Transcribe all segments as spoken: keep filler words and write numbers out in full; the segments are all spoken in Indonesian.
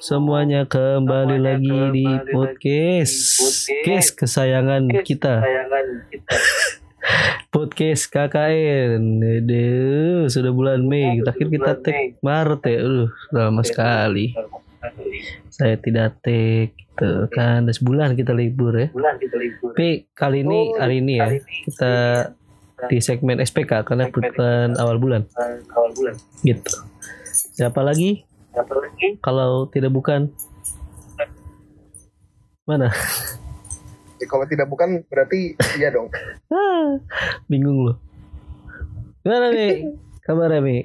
semuanya kembali semuanya lagi kembali di podcast, podcast kesayangan kita. Kesayangan kita. Podcast K K N. Aduh, sudah bulan Mei. Terakhir kita take Maret ya. Aduh, lama sekali. Saya tidak take gitu kan. Udah sebulan kita libur ya. Bulan kita libur. Tapi kali ini oh, hari ini ya hari ini. Kita di segmen S P K karena bukan awal bulan. Awal bulan. Gitu. Siapa lagi? Siapa lagi? Kalau tidak bukan mana? Ya, kalau tidak bukan berarti iya dong. Bingung loh. Gimana Mi? Kabarnya Mi?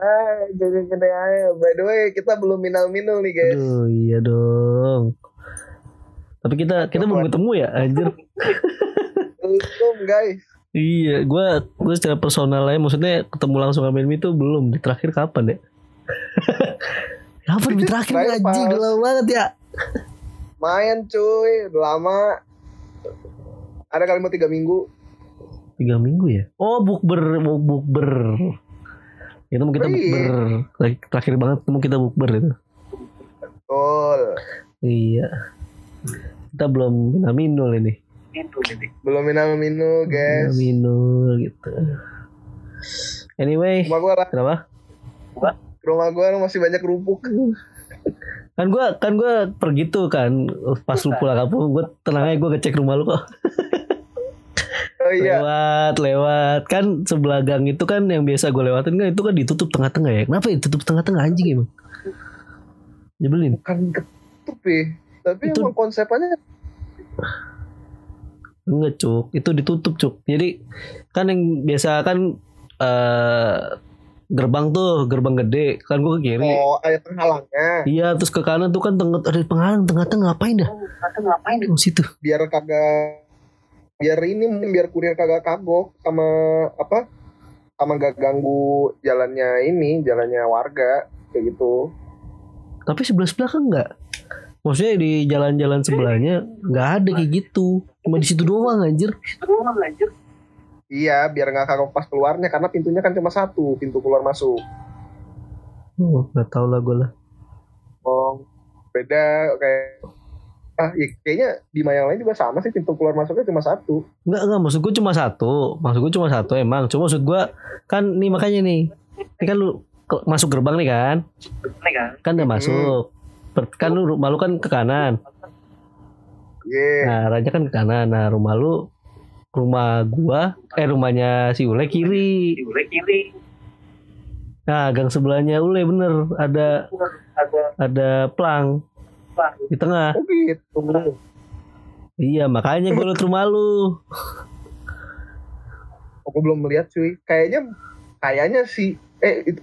Ah, jadi aja. By the way, kita belum minal-minul nih guys. Aduh, iya dong. Tapi kita kita belum ketemu ya, anjir. Belum guys. Iya, gue gue secara personal aja, maksudnya ketemu langsung sama Mimi itu belum. Di terakhir kapan ya? Kapan di terakhir anjing, lama banget ya. Main cuy, lama. Ada kali mau tiga minggu. tiga minggu ya? Oh, bukber, bukber. Itu mungkin kita bukber. Terakhir banget mungkin kita bukber itu. Betul. Iya. Kita belum minum ini. Minul, belum minum minum guys. Minum gitu. Anyway, rumah gua kenapa? Apa? Rumah gua masih banyak kerupuk. Kan gua kan gua pergi tuh kan pas lu pulang kampung, gua tenang aja gua ngecek rumah lu kok. Oh iya. Lewat lewat kan sebelah gang itu kan yang biasa gua lewatin kan itu kan ditutup tengah-tengah ya. Kenapa ditutup tengah-tengah anjing emang? Nyebelin. Bukan ketutup ya. Tapi itu... emang konsepnya enggak cuk, itu ditutup cuk. Jadi kan yang biasa kan uh, gerbang tuh, gerbang gede kan gue ke kiri. Oh, ada penghalangnya. Iya, terus ke kanan tuh kan tengah ada penghalang tengah-tengah ngapain dah? Oh, tengah ngapain di situ? Biar kagak biar ini biar kurir kagak kagok sama apa? Sama gak ganggu jalannya ini, jalannya warga kayak gitu. Tapi sebelah-sebelah kan enggak. Maksudnya di jalan-jalan sebelahnya nggak ada kayak gitu, cuma di situ doang anjir. Doang anjir. Iya, biar nggak kagok pas keluarnya karena pintunya kan cuma satu pintu keluar masuk. Oh, nggak tahu lah gue lah. Oh, beda kayak ah, ya kayaknya di Maya lain juga sama sih pintu keluar masuknya cuma satu. Nggak nggak, maksud gue cuma satu, maksud gue cuma satu emang. Cuma maksud gue kan nih makanya nih, ini kan lu masuk gerbang nih kan? Nih kan? Kan udah masuk. Hmm. Kan lu rumah lu kan ke kanan. Yeah. Nah Raja kan ke kanan. Nah rumah lu, rumah gua, eh rumahnya si Ule kiri. Si Ule kiri. Nah gang sebelahnya Ule bener ada ada, ada pelang Plang. Di tengah. Oh, gitu. Iya makanya gua liat rumah lu. Aku belum melihat cuy. Kayaknya kayaknya si eh itu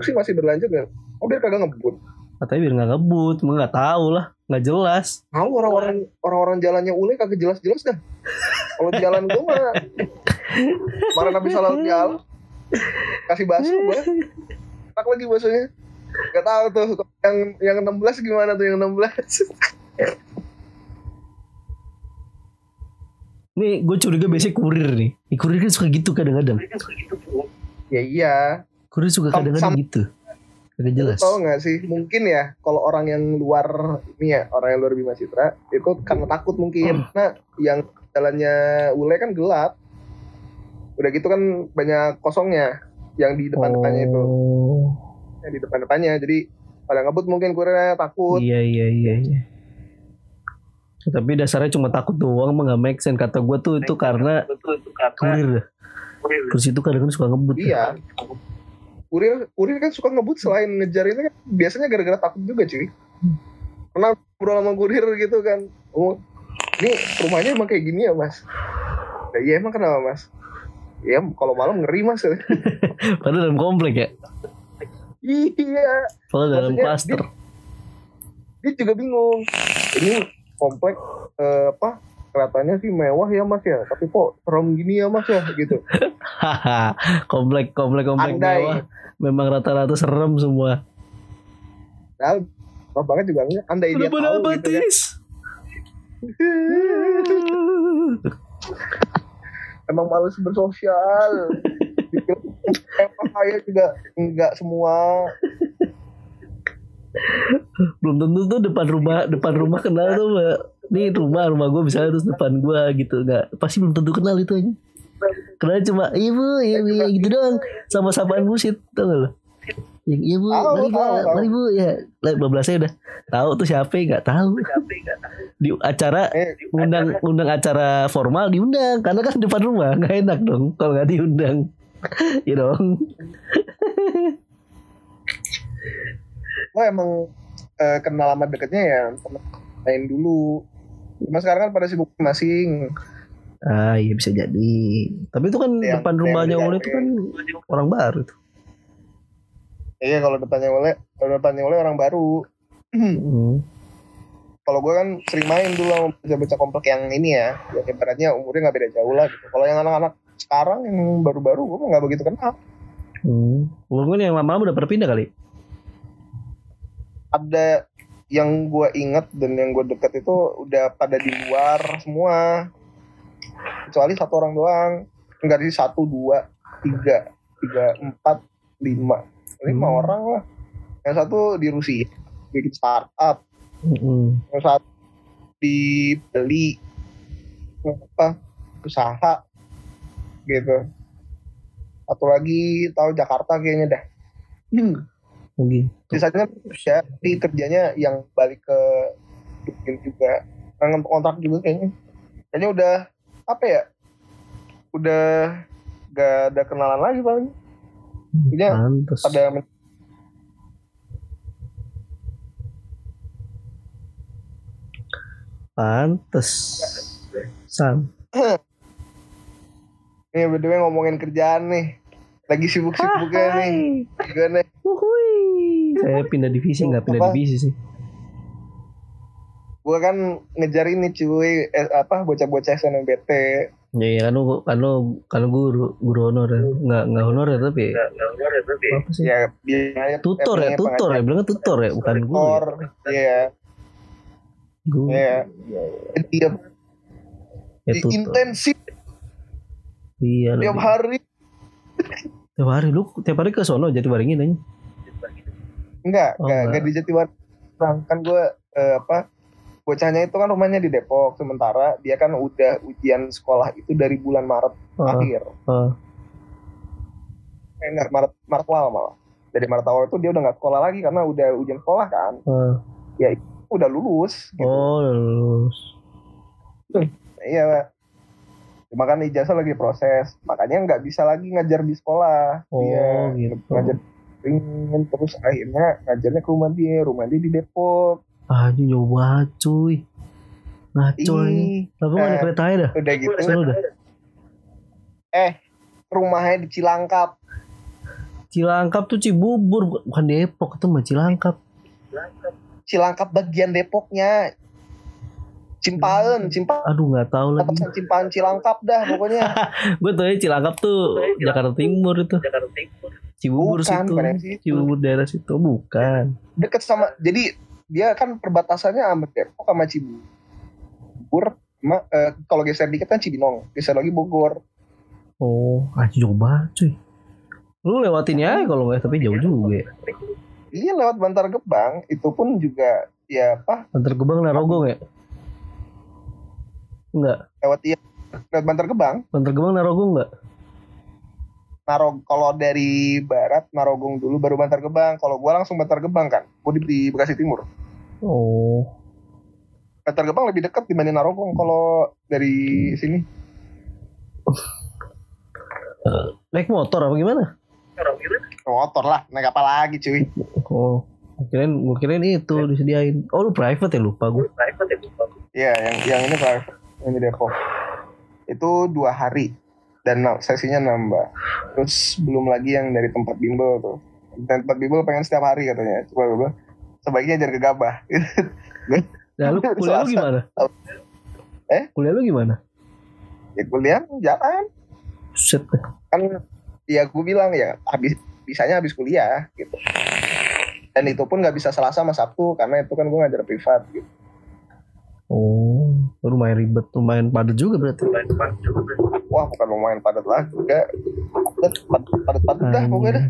sih masih berlanjut nggak? Oh biar kagak ngebut. Katanya biar nggak ngebut, emang nggak tahu lah, nggak jelas. Tahu orang-orang orang-orang jalannya Ule kagak jelas-jelas dah. Kalau jalan gue mah, kemarin habis salat jalan, kasih basuh gue, tak lagi basuhnya. Nggak tahu tuh yang yang enam belas gimana tuh yang enam belas. Nih gue curiga biasanya kurir nih. Nih kurir kan suka gitu kadang-kadang. Kurir kan suka gitu. Ya iya. Kurir suka kadang-kadang Sam- gitu. Udah jelas. Tahu nggak sih? Mungkin ya, kalau orang yang luar ini ya, orang yang luar Bima Citra itu karena takut mungkin. Uh. Nah, yang jalannya Ule kan gelap. Udah gitu kan banyak kosongnya yang di depan-depannya oh. Itu. Yang di depan-depannya. Jadi pada ngebut mungkin kurangnya takut. Iya iya iya. iya. Tapi dasarnya cuma takut doang, nggak make sense kata gue tuh itu karena kurir. Terus itu kadang-kadang suka ngebut. Iya. Kan? Kurir, kurir kan suka ngebut selain ngejar itu kan biasanya gara-gara takut juga cuy. Karena ngobrol sama kurir gitu kan. Oh, ini rumahnya emang kayak gini ya mas? Nah, iya emang kenapa mas? Ya kalau malam ngeri mas. Padahal dalam komplek ya? Iya. Padahal dalam klaster. Dia, dia juga bingung. Ini komplek eh, apa? Kelihatannya sih mewah ya mas ya, tapi kok serem gini ya mas ya gitu. Haha, komplek komplek komplek Andai. Mewah, memang rata-rata serem semua. Nah, banget juga enggak. Andai dia tahu gitu ya. Emang malas bersosial. Kayak juga enggak semua. Belum tentu tuh depan rumah depan rumah kenal tuh, nih rumah rumah gue misalnya terus depan gue gitu, nggak, pasti belum tentu kenal itu aja. Kenal cuma ibu, iya bu, gitu doang, sama sapaan bullshit, tau nggak lo? Iya bu, oh, mari, tahu, tahu. mari bu, ya, bablasnya udah tahu tuh siapa, nggak tahu. Di acara, eh, undang, acara, undang acara formal diundang, karena kan depan rumah, nggak enak dong kalau nggak diundang, ya dong. Lo emang eh, kenal lama deketnya ya, temen main dulu. Cuma sekarang kan pada sibuk masing. Ah iya bisa jadi. Tapi itu kan yang, depan rumahnya Ule itu kan orang baru tuh. Iya kalau depannya Ule, kalau depannya Ule orang baru. Mm. Kalau gue kan sering main dulu sama bocah-bocah komplek yang ini ya, yang ibaratnya umurnya nggak beda jauh lah. Gitu. Kalau yang anak-anak sekarang yang baru-baru gue nggak begitu kenal. Hmm. Mungkin yang lama-lama udah berpindah kali. Ada yang gue inget dan yang gue deket itu udah pada di luar semua. Kecuali satu orang doang. Enggak di satu, dua, tiga, tiga, empat, lima. Lima hmm. orang lah. Yang satu di Rusia, bikin startup. Hmm. Yang satu di Bali, apa, usaha, gitu. Satu lagi tahu Jakarta kayaknya dah. Hmm. Oke. Sisanya ya, di kerjanya yang balik ke bikin juga, kontrak juga kayaknya. Kayaknya udah apa ya, udah gak ada kenalan lagi paling. Kayaknya ada men- pantes Sam. Nih berdua ngomongin kerjaan nih, lagi sibuk-sibuknya nih. Gimana? Saya pindah divisi, nggak pindah apa? divisi sih. Gue kan ngejar ini cuy, eh, apa bocah-bocah S N M P T. Ya ya kan lu kan lu kan guru guru honorer, nggak nggak honorer tapi. Nggak honorer tapi. Apa sih? Ya, biaya, tutor ya, tutor ya, bilangnya tutor ya, bukan guru. Tutor, iya. Guru. Iya. Tiap intensif. Iya. Tiap hari. Tiap hari lu tiap hari ke sono jadi barengin aja. Enggak, oh, enggak, enggak di Jatiwarna. Kan gue eh, apa? Bocahnya itu kan rumahnya di Depok, sementara dia kan udah ujian sekolah itu dari bulan Maret uh, akhir. Uh. Enggak, Maret, Maret awal malah. Dari Maret awal itu dia udah gak sekolah lagi karena udah ujian sekolah kan. Uh. Ya itu udah lulus. Gitu. Oh, udah lulus. Hmm. Iya, cuma kan ijazah lagi proses. Makanya gak bisa lagi ngajar di sekolah. Oh, dia gitu. Ngajar ringin, terus akhirnya ngajarnya ke rumah dia. Rumah dia di Depok. Ah, ini jauh banget cuy. Ngaco ini. Tapi mana eh, kereta aja dah? Udah gitu. Udah. Eh, rumahnya di Cilangkap. Cilangkap tuh Cibubur, bukan Depok itu mah Cilangkap. Cilangkap. Cilangkap bagian Depoknya. Cimpaen, Cimpaen. Aduh, enggak tahu lagi. Tempat Cimpaen Cilangkap dah pokoknya. Gue tahu Cilangkap tuh Jakarta Timur itu. Jakarta Timur. Cibubur bukan, situ. situ. Cibubur daerah situ, bukan. Dekat sama jadi dia kan perbatasannya sama Depok sama Cibubur, ma, eh, kalau geser dikit kan Cibinong, geser lagi Bogor. Oh, aja jauh banget cuy. Lu lewatin ya kalau nggak, tapi jauh juga. Iya lewat Bantar Gebang, itu pun juga ya apa? Bantar Gebang Narogong ya? Enggak. Lewat iya, lewat Bantar Gebang. Bantar Gebang Narogong nggak? Narog, kalau dari barat Narogong dulu baru Bantar Gebang. Kalau gue langsung Bantar Gebang kan, gue di, di Bekasi Timur. Oh. Bantar Gebang lebih dekat dibanding Narogong kalau dari sini. Uh, naik motor apa gimana? Motor lah, naik apa lagi cuy? Oh, kirain, gue kirain itu ya. Disediain. Oh lu private ya, lupa gue. Private ya lupa gue. Iya, yang yang ini private, yang di Depok. Itu dua hari. Dan sesinya nambah. Terus belum lagi yang dari tempat bimbel tuh. Dan tempat bimbel pengen setiap hari katanya. Coba coba. Sebaiknya ajar ke Gabah. Nah, lu kuliah lu gimana? Eh? Kuliah lu gimana? Ya kuliah jalan. Set. Kan ya gue bilang ya habis bisanya habis kuliah gitu. Dan itu pun enggak bisa Selasa sama Sabtu karena itu kan gue ngajar privat gitu. Oh, lumayan ribet, lumayan padat juga berarti. Lumayan padat juga berarti. Wah, bukan lumayan padat lah, juga padat, padat, padat dah pokoknya.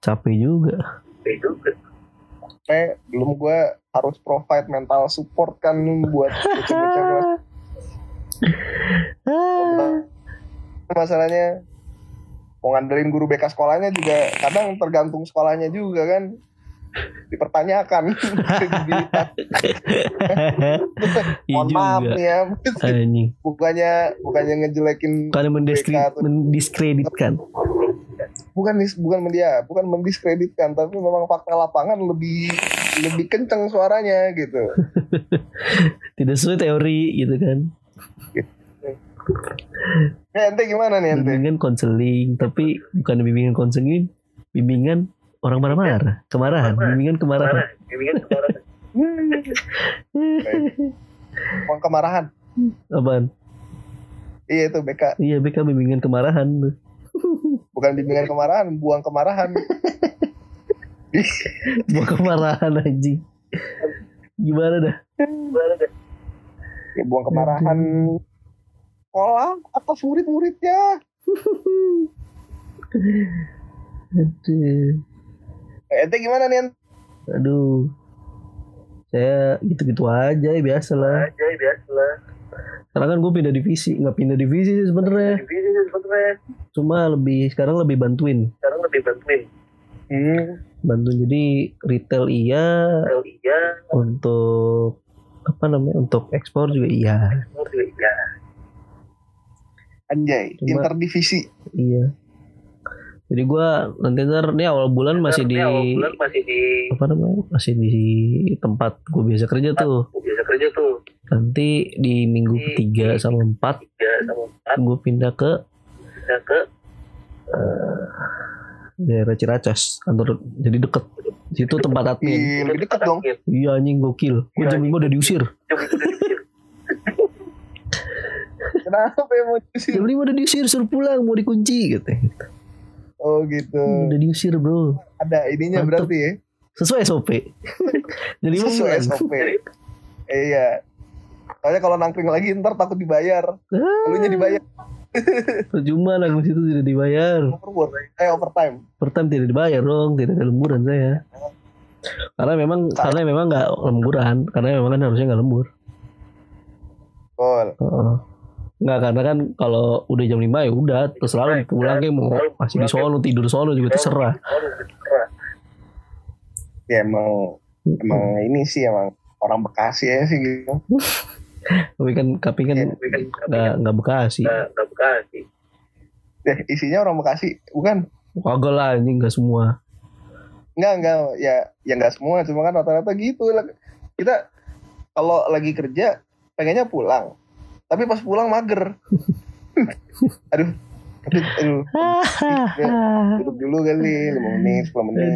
Capek juga. Capek juga. capek, belum gue harus provide mental support kan nih buat bocah-bocah gue. Masalahnya mau ngandelin guru B K sekolahnya juga kadang tergantung sekolahnya juga kan, dipertanyakan kredibilitas. Mohon maaf nih ya, bukannya bukannya ngejelekin, bukan mendiskreditkan, bukan bukan dia bukan mendiskreditkan, tapi memang fakta lapangan lebih lebih kencang suaranya gitu. Tidak sesuai teori gitu kan. Ya, ente gimana nih ente? Bimbingan konseling, tapi bukan bimbingan konseling, bimbingan orang marah-marah, kemarahan, bimbingan kemarahan. Bimbingan kemarahan. Orang kemarahan. Apaan? Iya itu B K. Iya B K bimbingan kemarahan. Bukan bimbingan kemarahan, buang kemarahan. Buang kemarahan anjing. Gimana dah? Gimana dah? Ya, buang kemarahan sekolah atas murid-muridnya. Aduh. Ente gimana nih? Aduh, saya gitu-gitu aja ya, biasa lah. Aja ya, biasa lah. Karena kan gue pindah divisi, nggak pindah divisi sih sebenarnya. Divisi sih sebenarnya. Cuma lebih sekarang lebih bantuin. Sekarang lebih bantuin. Hmm. Bantuin jadi retail iya. Retail iya. Untuk apa namanya? Untuk ekspor juga iya. Ekspor juga iya. Anjay, cuma interdivisi. Iya. Jadi gue nanti ntar nih awal bulan masih di, bulan masih di apa namanya masih di tempat gue biasa kerja tuh. Gue biasa kerja tuh. Nanti di minggu ketiga sama empat, gue pindah ke, pindah ke uh, daerah Ciracas, kantor jadi deket. Situ tempat admin. Lebih deket dong. Iya anjing gokil. Gue jam lima udah diusir. Kenapa mau diusir? Jam lima udah diusir, suruh pulang mau dikunci gitu. Oh gitu. Hmm, udah diusir bro. Ada ininya. Mantep. Berarti ya. Sesuai S O P. Jadi sesuai S O P. Iya. Soalnya kalau nangkring lagi ntar takut dibayar. Lalunya dibayar. Percuma lah di situ tidak dibayar. Overtime. Eh overtime. Overtime tidak dibayar dong. Tidak ada lemburan saya. Karena memang Sa- karena memang nggak lemburan. Karena memang kan harusnya nggak lembur. Cool. Uh-uh. Nggak, karena kan kalau udah jam lima ya udah terserah lu pulang kayak mau masih di sono tidur sono juga terserah ya. Emang emang ini sih emang orang Bekasi ya sih gitu. Tapi kan tapi kan nggak nggak Bekasi nggak Bekasi deh isinya orang Bekasi bukan kagak lah ini nggak semua nggak nggak ya ya nggak semua, cuma kan rata-rata gitu. Kita kalau lagi kerja pengennya pulang, tapi pas pulang mager. Aduh, tapi aduh, duduk dulu kali, lima menit, sepuluh menit.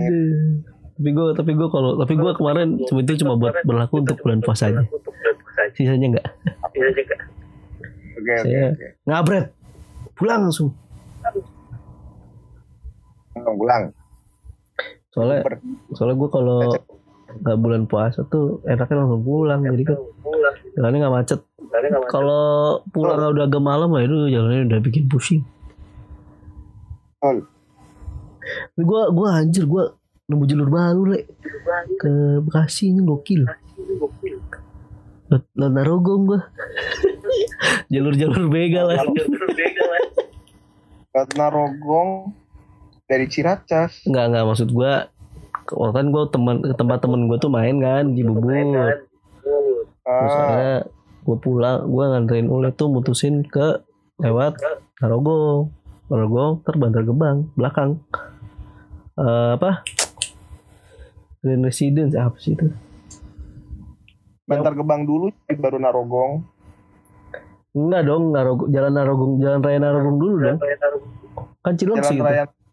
Tapi gue, tapi gue kalau, tapi gue kemarin cuma itu cuma buat berlaku untuk bulan puasa aja. Sisanya enggak. Sisanya enggak. Oke, oke, oke. Ngabret, pulang langsung. Pulang. Soalnya, soalnya gue kalau nggak bulan puasa tuh enaknya langsung pulang, jadi kan jalannya nggak macet. Kalau pulang oh. udah agak malam ya itu jalannya udah bikin pusing. Oh. Gue gue anjir gue nemu jalur baru le ke Bekasi ini gokil. Lo narogong gue. Jalur-jalur begal lah. Lo narogong dari Ciracas. Enggak enggak maksud gue. Waktu kan gue teman tempat temen gue tuh main kan di Bubur. Terus ada gue pulang, gue nganterin Ule tuh mutusin ke lewat Narogong, Narogong terbantar gebang belakang uh, apa Green Residence apa sih itu? Bantar gebang dulu baru Narogong. Enggak dong, Narogong, jalan Narogong, jalan raya Narogong dulu dong. Kan Cilengsi itu.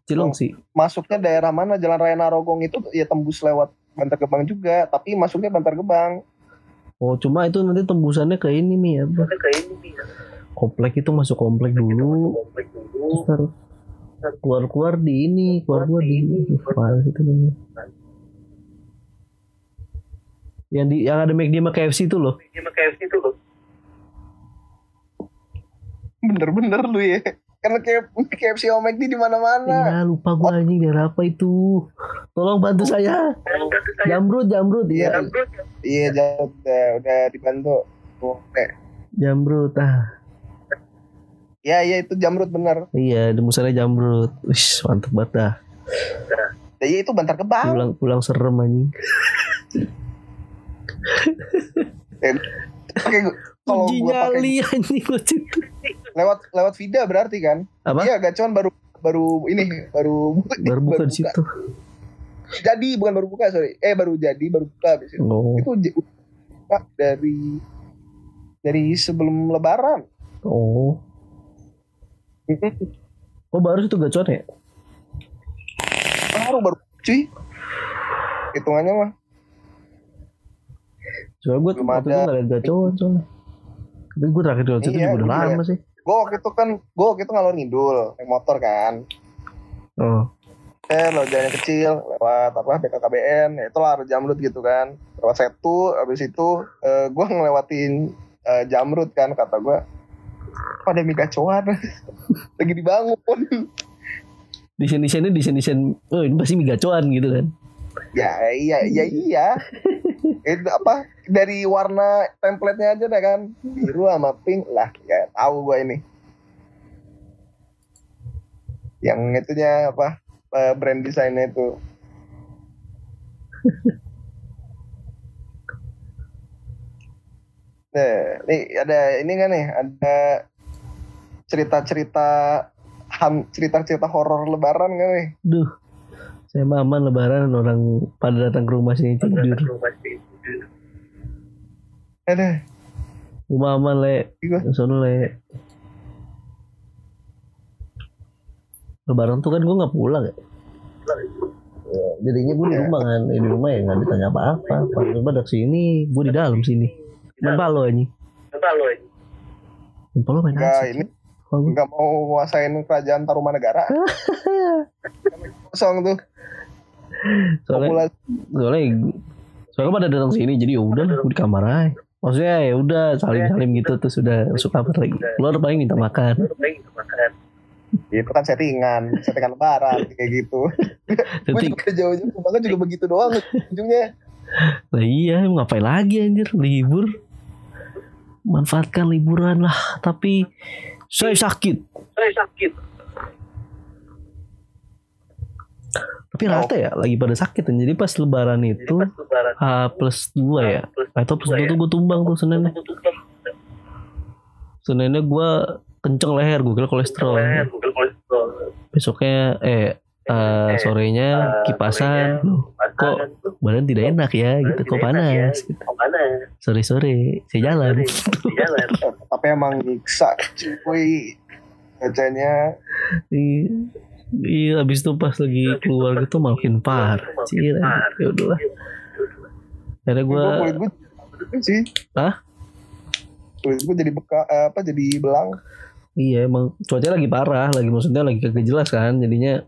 Cilengsi. Masuknya daerah mana? Jalan raya Narogong itu ya tembus lewat Bantar gebang juga, tapi masuknya Bantar gebang. Oh cuma itu nanti tembusannya ke ini nih ya. Ke ini ya. Komplek itu masuk komplek dulu. Masuk komplek dulu. Terus taruh. Keluar-keluar di ini, keluar-keluar di ini. Keluar gitu namanya. Yang di yang ada McD sama K F C itu loh. McD sama K F C itu loh. Bener-bener lu ya. Karena K F C sama McD di mana-mana. Iya lupa gua anjing daerah apa itu. Tolong bantu saya. Tolong bantu Jamrut, Jamrut ya. Iya, Jamrut udah dibantu. Oke. Jamrut ah. Ya, ya itu Jamrut benar. Iya, di musanya Jamrut. Wis, mantep banget dah. Nah, ya itu Bantar Gebang. Pulang pulang serem anjing. Oke, kalau gua pakai anjing lewat lewat Vida berarti kan? Iya, gacuan baru baru ini baru baru buka di situ. Jadi bukan baru buka sorry, eh baru jadi baru buka habis itu. Oh. Itu buka dari dari sebelum Lebaran. Oh. Oh baru itu gacuan ya? Baru baru cuy. Hitungannya mah. Soalnya gue tuh waktu itu gak liat gacuan soalnya. Tapi gue terakhir gacuan itu juga udah lama sih. Gue waktu itu kan, gue waktu itu ngalor ngidul naik motor kan. Oh. Eh, lewat jalan kecil, lewat apa, B K K B N, ya itulah ada Jamrut gitu kan. Lewat Setu, abis itu uh, gue ngelewatin uh, Jamrut kan, kata gue, pada mie gacuan, lagi dibangun. Desain-desainnya desain-desain, oh ini pasti mie gacuan gitu kan. Ya iya, ya iya. Itu apa, dari warna template-nya aja deh kan, biru sama pink lah, ya tahu gue ini. Yang itunya apa, brand desainnya itu. Nah, ini ada ini kan nih, ada cerita-cerita ham, cerita-cerita horor Lebaran kan nih. Duh, saya mah aman Lebaran orang pada datang ke rumah sini tidur. Ada. Rumah aman le, sono le. Lebaran tuh kan gue nggak pulang ya, ya jadinya gue di rumah kan, eh, di rumah ya nggak ditanya apa-apa, pas badak sini, gue di dalam sini, main palo aja, main palo aja, main palo main apa ini? Nggak mau nguasain kerajaan Tarumanegara, kosong tuh, soalnya, soalnya, soalnya pada datang sini, jadi udah gue di kamar aja, maksudnya ya udah salim-salim gitu terus udah masuk kamar lagi, keluar paling minta makan. Itu kan settingan, settingan lebaran kayak gitu. Gue juga jauh-jauh, makanya juga begitu doang ujungnya. Lah iya, ngapain lagi anjir, libur. Manfaatkan liburan lah, tapi saya sakit. Saya sakit. Tapi rata ya, lagi pada sakit. Jadi pas lebaran itu H plus dua ya. Atau plus dua tuh gue tumbang tuh Seninnya. Seninnya gue kenceng leher, Google kolesterol. Leher, Google kolesterol. Besoknya eh uh, sorenya kipasan, loh kok badan tidak enak ya, gitu kok panas. Gitu. Sore-sore saya jalan. Jalan. Tapi emang nyiksa, cuy. Katanya. Iya, habis itu pas lagi keluar gitu makin par. Cih, ya udahlah. Karena gua sih. Hah? Gue jadi beka apa jadi belang. Iya emang cuacanya lagi parah, lagi maksudnya lagi kagak jelas kan jadinya.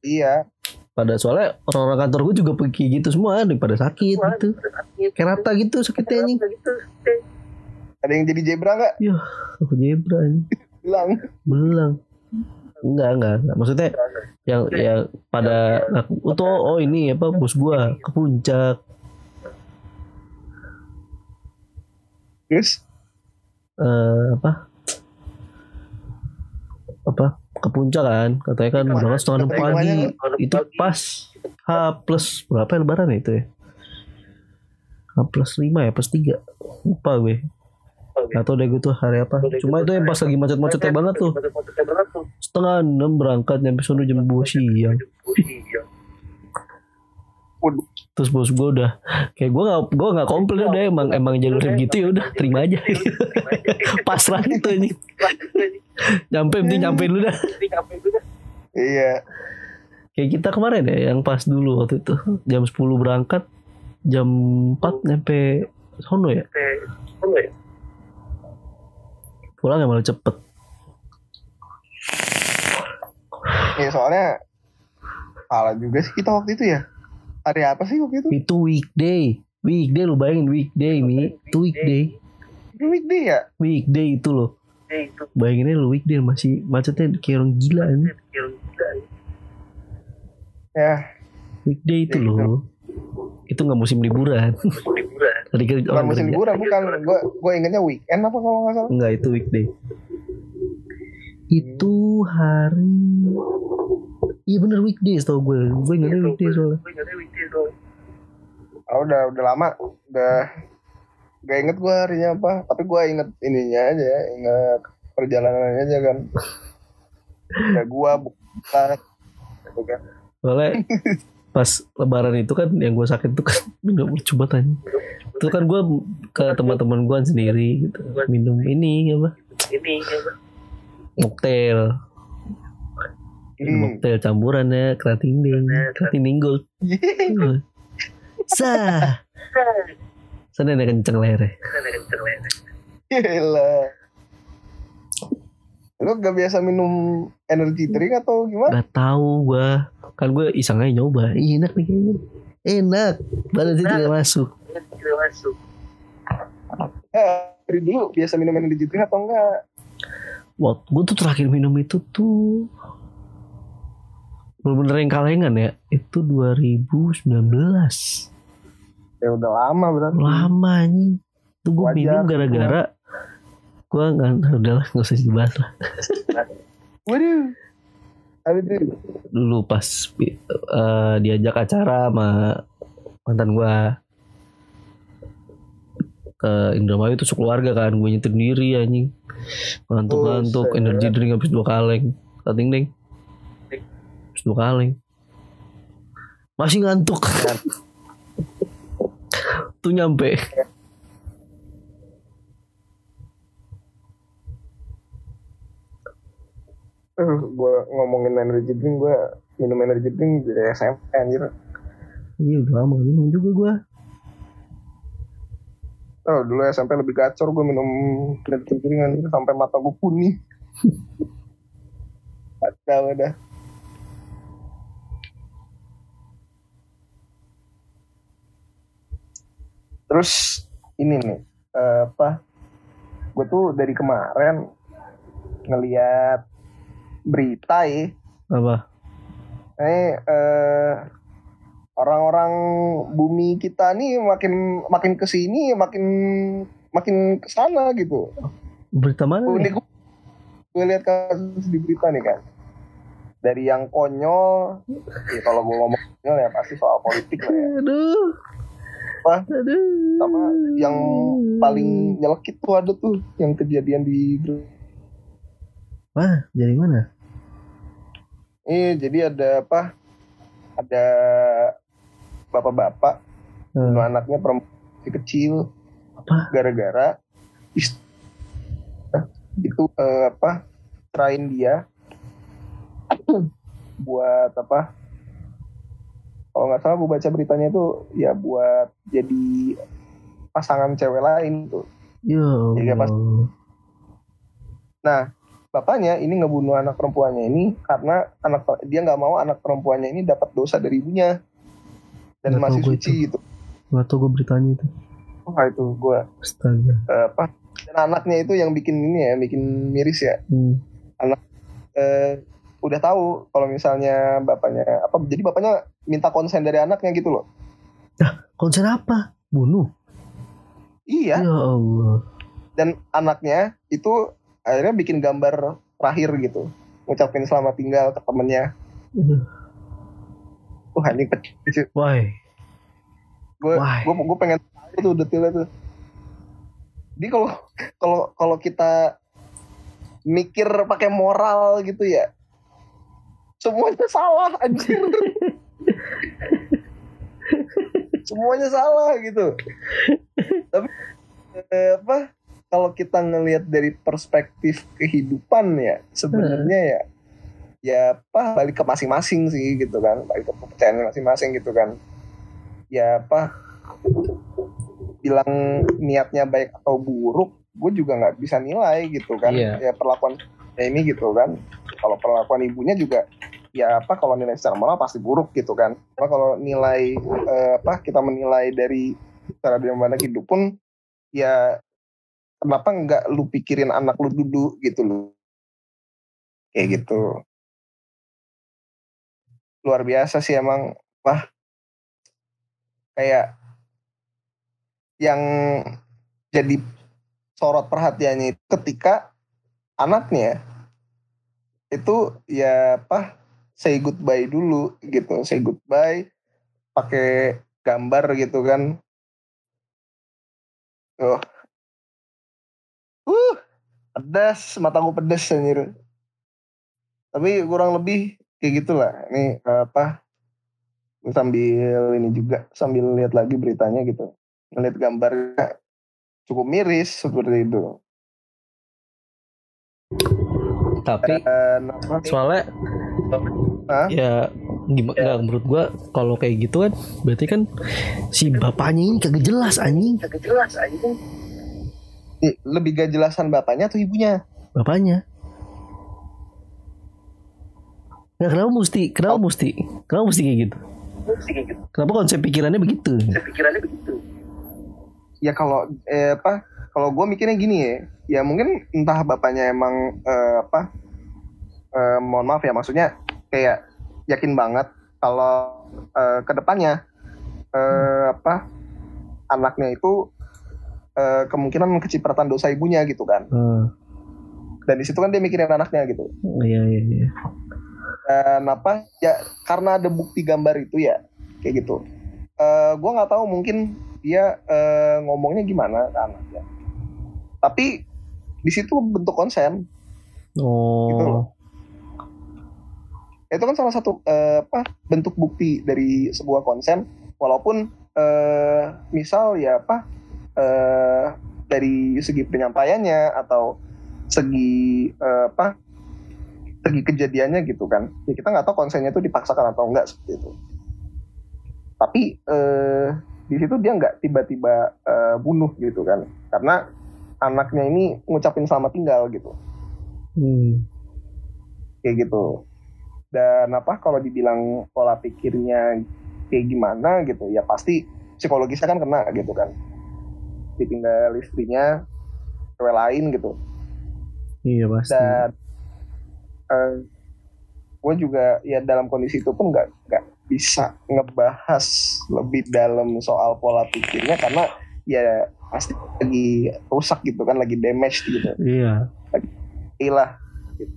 Iya. Pada soalnya orang-orang kantor gue juga pergi gitu semua, pada sakit semua, gitu. Kerata gitu sakitnya nih. Gitu. Ada yang jadi zebra nggak? Iya, aku zebra nih. Belang. Belang. Enggak, enggak enggak. Maksudnya yang yang pada aku tuh oh ini apa bos gue ke puncak. Terus? Uh, apa apa ke puncak kan katanya kan udah kan setengah pagi itu pas H plus berapa ya lebaran ya itu ya H plus lima ya plus tiga lupa gue atau deh gue tuh hari apa cuma itu yang pas lagi macet-macetnya banget tuh setengah enam berangkat nyampe sono jam dua siang terus bos gue udah kayak gue nggak gue nggak komplain udah emang emang jalurnya gitu ya udah terima aja pasrah gitu ini nyampe penting nyampe lu dah iya kayak kita kemarin ya yang pas dulu waktu itu jam sepuluh berangkat jam empat nyampe sono ya pulang ya malah cepet ya soalnya salah juga sih kita waktu itu ya hari apa sih waktu itu? Itu weekday, weekday lu bayangin weekday nih, itu weekday, weekday ya, weekday itu loh. Bayanginnya lu weekday masih macetnya kayak orang gila nih. Ya, weekday itu ya, loh. Gitu. Kita itu nggak musim liburan. Tadi kan orang musim liburan bukan, gue gue ingatnya weekend apa kalau nggak salah? Nggak, itu weekday. Itu hari, iya bener weekday tau gue, gue ingatnya weekday soalnya. Oh udah udah lama, udah gak inget gue harinya apa, tapi gue inget ininya aja, ya. Inget perjalanannya aja kan. Ya gue bukan, bukan. Soalnya pas lebaran itu kan yang gue sakit itu kan minum coba tanya. Itu kan gue ke teman-teman gue sendiri gitu. Minum ini apa? Ini apa? Mocktail. Mocktail campurannya Kratinding, Kratinding Gold. Sah. Sana ada kenceng lehernya. Sana kenceng lehernya. Gila. Lu gak biasa minum energy drink atau gimana? Gak tau gue. Kan gue iseng aja nyoba. Ih, enak nih kayaknya. Enak. Baru sih tidak masuk. Tidak masuk. Dari dulu biasa minum energy drink atau enggak? Waktu gue tuh terakhir minum itu tuh bener-bener yang kalengan ya. Itu dua ribu sembilan belas. Ya udah lama berarti. Lama nih. Tuh gue minum gara-gara gue nggak, udahlah nggak usah dibahas lah. Waduh, habis itu dulu pas uh, diajak acara sama mantan gue ke Indramayu itu sekeluarga kan, gue nyetir sendiri anjing, ngantuk-ngantuk, oh, energi drink habis dua kaleng, kating ding, habis dua kaleng, masih ngantuk, tuh nyampe. Uh, gue ngomongin energy drink, gue minum energy drink dari S M P anjir. Iya udah lama minum juga gue. Oh dulu S M P lebih gacor, gue minum energy drink anjir sampai mata gue kuning. Kacau dah. Terus ini nih uh, apa? Gue tuh dari kemarin ngeliat berita ya. Apa? Eh, eh orang-orang bumi kita nih makin makin kesini makin makin kesana gitu. Berita mana? Gue, gue lihat kasus di berita nih kan. Dari yang konyol, ya kalau gue ngomong konyol ya pasti soal politik lah ya. Aduh. Wah, aduh. Sama yang paling nyelekit tuh ada tuh yang kejadian di Wah, jadi mana? Eh, jadi ada apa? Ada bapak-bapak, hmm. anaknya perempuan si kecil, apa? Gara-gara ist- itu eh, apa? Train dia buat apa? Kalau nggak salah, gue baca beritanya itu ya buat jadi pasangan cewek lain tuh. Yo. Jadi pas. Nah. Bapaknya ini ngebunuh anak perempuannya ini karena anak dia nggak mau anak perempuannya ini dapat dosa dari ibunya dan gak masih suci itu. Gitu. Nggak tahu gue beritanya itu. Oh itu gue. Astaga. Uh, apa? Dan anaknya itu yang bikin ini ya, bikin miris ya. Hmm. Anak uh, udah tahu kalau misalnya bapaknya apa? Jadi bapaknya minta konsen dari anaknya gitu loh. Nah, konsen apa? Bunuh. Iya. Ya Allah. Dan anaknya itu akhirnya bikin gambar terakhir gitu, ngucapin selamat tinggal ke temennya. Wah uh. ini kecil. Why? Gue gue gue pengen tahu tuh detailnya tuh. Jadi kalau kalau kalau kita mikir pakai moral gitu ya, semuanya salah anjir. Semuanya salah gitu. Tapi eh, apa? Kalau kita ngelihat dari perspektif kehidupan ya, sebenarnya ya, ya apa balik ke masing-masing sih gitu kan, balik ke kepercayaan masing-masing gitu kan. Ya apa, bilang niatnya baik atau buruk, gue juga nggak bisa nilai gitu kan. Yeah. Ya perlakuan ini gitu kan. Kalau perlakuan ibunya juga, ya apa kalau nilai secara moral pasti buruk gitu kan. Kalau nilai eh, apa kita menilai dari cara dia memandang hidup pun, ya kenapa enggak lu pikirin anak lu dulu gitu lu. Kayak gitu. Luar biasa sih emang. Wah. kayak yang jadi sorot perhatiannya itu ketika anaknya itu ya apa say goodbye dulu gitu, say goodbye pakai gambar gitu kan. Tuh. Uh, pedas, mataku pedas anjir. Tapi kurang lebih kayak gitulah. Ini apa? Sambil ini juga sambil lihat lagi beritanya gitu. Lihat gambarnya cukup miris seperti itu. Tapi dan, soalnya huh? ya gimana ya. Gak, menurut gue kalau kayak gitu kan berarti kan si bapaknya ini kagak jelas anjing. Kagak jelas anjing. Lebih gak jelasan bapaknya atau ibunya? Bapaknya. Nah, kenapa mesti kenapa oh. mesti kenapa mesti kayak gitu? Mesti kayak gitu. Kenapa konsep pikirannya begitu? Konsep pikirannya begitu. Ya kalau eh, apa? Kalau gue mikirnya gini ya, ya mungkin entah bapaknya emang eh, apa? Eh, mohon maaf ya, maksudnya kayak yakin banget kalau eh, kedepannya eh, apa? Anaknya itu eh, kemungkinan kecipratan dosa ibunya gitu kan. Hmm. Dan di situ kan dia mikirin anaknya gitu. Oh, iya iya iya. Dan apa ya karena ada bukti gambar itu ya kayak gitu. Uh, gue nggak tahu mungkin dia uh, ngomongnya gimana ke anaknya. Tapi di situ bentuk konsen. Oh. Gitu loh. Itu kan salah satu uh, apa bentuk bukti dari sebuah konsen. Walaupun uh, misal ya apa uh, dari segi penyampaiannya atau segi uh, apa. Segi kejadiannya gitu kan, ya kita nggak tahu konsennya itu dipaksakan atau enggak seperti itu. Tapi eh, di situ dia nggak tiba-tiba eh, bunuh gitu kan, karena anaknya ini ngucapin selamat tinggal gitu, hmm. kayak gitu. Dan apa kalau dibilang pola pikirnya kayak gimana gitu, ya pasti psikologisnya kan kena gitu kan, ditinggal istrinya, cewek lain gitu. Iya pasti. Dan Uh, gue juga ya dalam kondisi itu pun gak, gak bisa ngebahas lebih dalam soal pola pikirnya karena ya pasti lagi rusak gitu kan, lagi damage gitu. Iya. Lagi ilah gitu.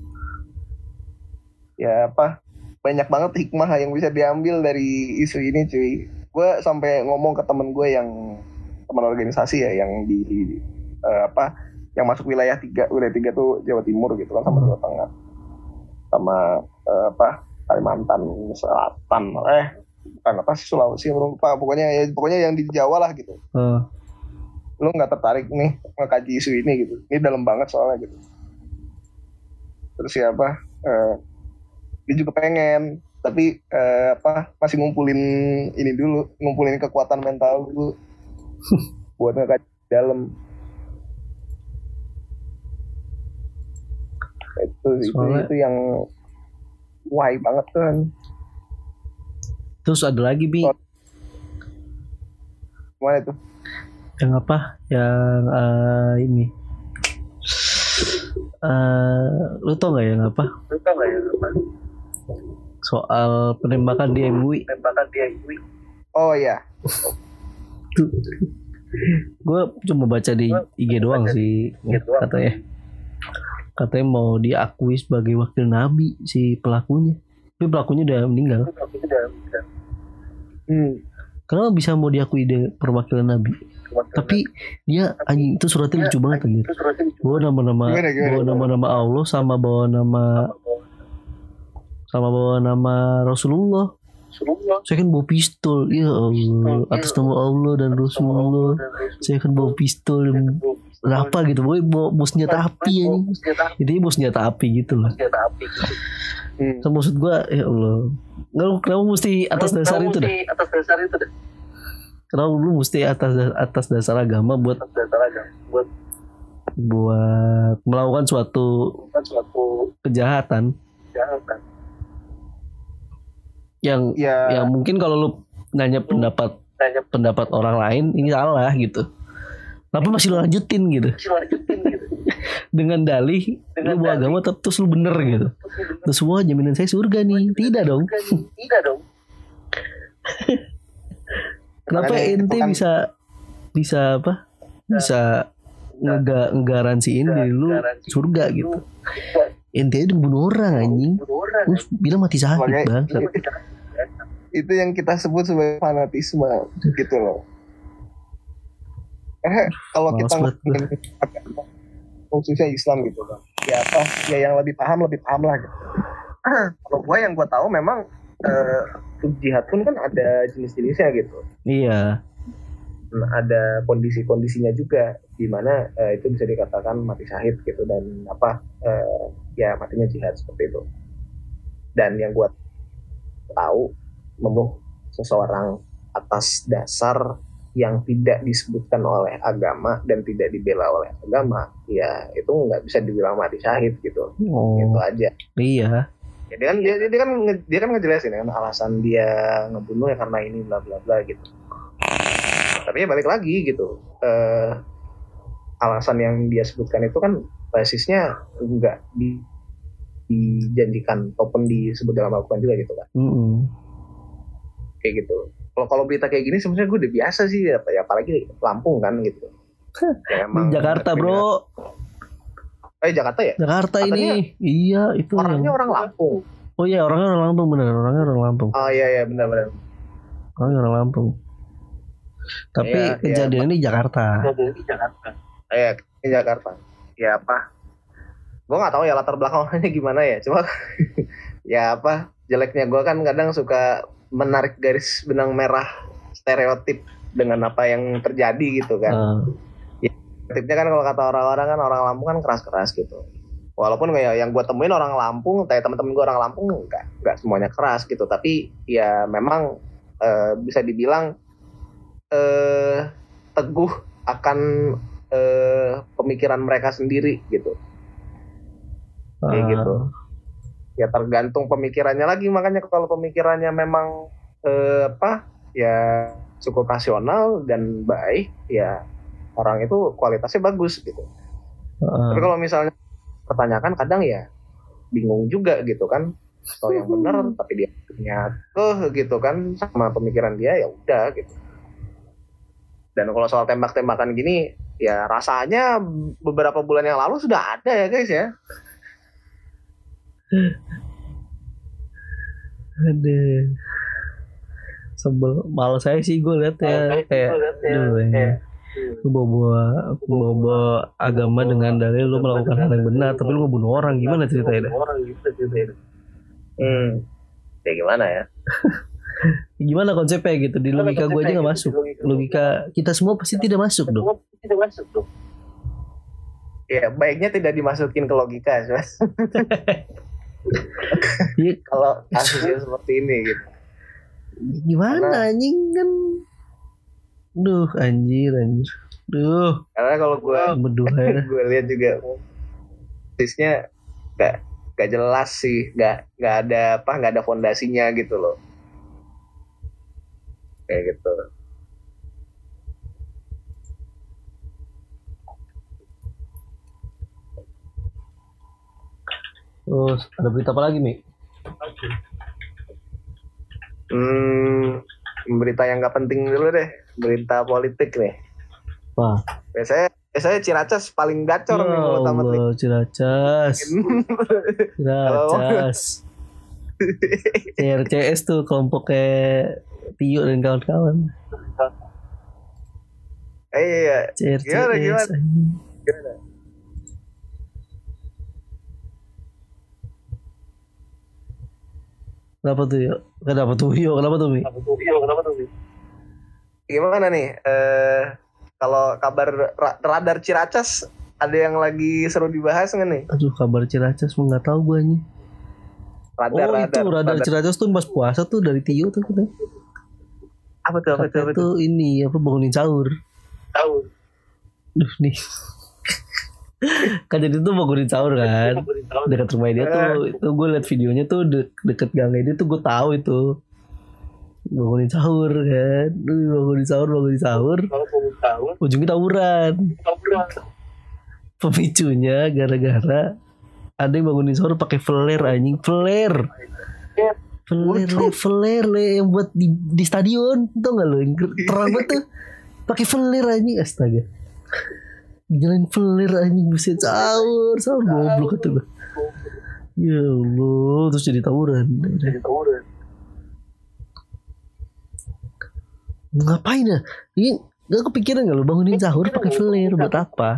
Ya apa banyak banget hikmah yang bisa diambil dari isu ini cuy. Gue sampai ngomong ke temen gue yang teman organisasi ya yang di, di uh, apa yang masuk wilayah tiga, wilayah tiga tuh Jawa Timur gitu kan sama Jawa Tengah sama eh, apa Kalimantan Selatan eh bukan apa sih Sulawesi lupa pokoknya ya, pokoknya yang di Jawa lah gitu. Hmm. Lu nggak tertarik nih ngekaji isu ini gitu, ini dalam banget soalnya gitu. Terus siapa ya, eh, dia juga pengen tapi eh, apa masih ngumpulin ini dulu, ngumpulin kekuatan mental dulu buat ngekaji dalam. Itu, itu itu yang wahai banget kan. Terus ada lagi bi. Mana itu? Yang apa? Yang uh, ini. Uh, lu tau nggak yang apa? Lu tau nggak yang apa? Soal penembakan di M U I. Penembakan di M U I. Oh ya. Gue cuma baca di I G doang sih katanya. Katanya mau diakui sebagai wakil nabi si pelakunya. Tapi pelakunya udah meninggal. Pelakunya udah meninggal. Hmm. Kenapa bisa mau diakui de- perwakilan nabi? Perwakilan Tapi nabi. Dia anjing itu suratnya ya, lucu banget anjir. Bawa nama-nama, gimana, gimana, bawa nama-nama Allah sama bawa nama sama bawa nama Rasulullah. Rasulullah. Saya kan bawa pistol. Ya Allah, atas nama Allah dan Rasulullah. Saya kan bawa pistol. Berapa gitu, boy, bawa senjata api ya. Jadi bawa senjata api gitu lah. Senjata api. Hmm. So, maksud gue, ya Allah, kenapa mesti atas dasar kenapa itu dah? Atas dasar itu dah. Kenapa lu mesti atas atas dasar agama buat atas dasar agama buat buat melakukan suatu melakukan suatu kejahatan. Kejahatan. Yang ya. Yang mungkin kalau lu nanya pendapat nanya pendapat orang lain ini salah gitu. Kenapa masih lu lanjutin gitu? Masih lanjutin gitu. Dengan dalih lu bawa agama terus lu bener gitu. Terus semua jaminan saya surga nih. Tidak dong. Tidak dong. Kenapa makanya ente bukan, bisa bisa apa? Bisa ngegaransiin diri lu surga gitu. Ente itu bunuh orang anjing. Terus bilang mati syahid bang. Itu yang kita sebut sebagai fanatisme gitu loh. Eh, kalau kita khususnya Islam gitu loh. Ya apa? Ya yang lebih paham lebih paham lah gitu. Kalau gue yang gue tahu memang eh, jihad pun kan ada jenis-jenisnya gitu. Iya. Nah, ada kondisi-kondisinya juga di mana eh, itu bisa dikatakan mati syahid gitu dan apa eh, ya matinya jihad seperti itu. Dan yang gue tahu membunuh seseorang atas dasar yang tidak disebutkan oleh agama dan tidak dibela oleh agama, ya itu nggak bisa dibilang mati syahid gitu, oh, gitu aja. Iya. Jadi kan dia, dia kan dia kan ngejelasin kan alasan dia ngebunuh ya karena ini bla bla bla gitu. Tapi ya balik lagi gitu, eh, alasan yang dia sebutkan itu kan basisnya nggak di, dijanjikan ataupun disebut dalam Al-Quran juga gitu kan. Mm-hmm. Kayak gitu. Kalau kalau berita kayak gini sebenarnya gue udah biasa sih ya, apalagi Lampung kan gitu. Ya, emang di Jakarta bro. Eh Jakarta ya? Jakarta katanya ini. Iya itu. Orangnya yang... orang Lampung. Oh iya orangnya orang Lampung benar, orangnya orang Lampung. Oh iya iya benar-benar. Orangnya orang Lampung. Tapi ya, kejadiannya ya, di Jakarta. Kejadian di Jakarta. Iya di Jakarta. Ya apa? Gue nggak tahu ya latar belakangnya gimana ya. Cuma ya apa? Jeleknya gue kan kadang suka menarik garis benang merah stereotip dengan apa yang terjadi gitu kan. Uh. Ya, stereotipnya kan kalau kata orang-orang kan orang Lampung kan keras-keras gitu. Walaupun kayak yang gue temuin orang Lampung, kayak temen-temen gue orang Lampung enggak, enggak semuanya keras gitu. Tapi ya memang e, bisa dibilang e, teguh akan e, pemikiran mereka sendiri gitu. Kayak uh. gitu. Ya tergantung pemikirannya lagi, makanya kalau pemikirannya memang eh, apa ya cukup rasional dan baik ya orang itu kualitasnya bagus gitu. Uh. Tapi kalau misalnya pertanyakan kadang ya bingung juga gitu kan, atau yang benar tapi dia punya tuh gitu kan sama pemikiran dia ya udah gitu. Dan kalau soal tembak-tembakan gini ya rasanya beberapa bulan yang lalu sudah ada ya guys ya. Aduh, sebel, malas saya sih gue liat ya kayak, lu bawa bawa agama dengan dalil lu melakukan hal yang benar, tapi lu ngebunuh orang, gimana ceritanya? Hmm, ya gimana ya? Gimana konsepnya gitu? Di logika gue aja nggak masuk, logika kita semua pasti tidak masuk dong. Ya baiknya tidak dimasukin ke logika mas. Kalau kasusnya seperti ini gitu. Gimana anjing kan? Duh anjir anjir. Duh. Karena kalau gue gue lihat juga bisnya nggak nggak jelas sih, nggak nggak ada apa nggak ada fondasinya gitu loh. Kayak gitu. Terus ada berita apa lagi Mi? Hmm, berita yang nggak penting dulu deh, berita politik nih. Wah. Biasanya, biasanya Ciracas paling gacor oh, nih kalau tamat nih. Ciracas. Ciracas. C R C S tuh kelompoknya Tio dan kawan-kawan. Eh iya. C R C S. Gimana, gimana? Gimana? Kenapa tuh yo? Kenapa tuh yo? Kenapa tuh Mi? Kenapa tuh yo? Kenapa tuh Mi? Gimana nih? Eh, kalau kabar ra- radar Ciracas ada yang lagi seru dibahas nggak nih? Aduh kabar Ciracas mau nggak tahu gue nih. Radar, oh radar, itu radar, radar Ciracas tuh pas puasa tuh dari Tio tuh kan? Apa tuh? Apa tuh? Itu ini apa bangunin sahur? Sahur. Duh nih. Kan jadi tuh bangunin sahur kan dekat rumah dia tuh, itu gue liat videonya tuh de- deket gangnya dia tuh gue tahu itu bangunin sahur kan, bangunin sahur bangunin sahur, ujungnya tawuran. Pemicunya gara-gara ada yang bangunin sahur pakai flare anjing flare, Flare, flare yang buat di, di stadion, tau gak lo? Terang banget tuh. Pakai flare anjing, astaga. Jalan flare anjing, buset sahur, sahur goblok kata gue. Ya Allah, terus jadi tawuran. Jadi tawuran. Ngapain ya? Ini gak kepikiran gak lo bangunin sahur pakai flare buat apa?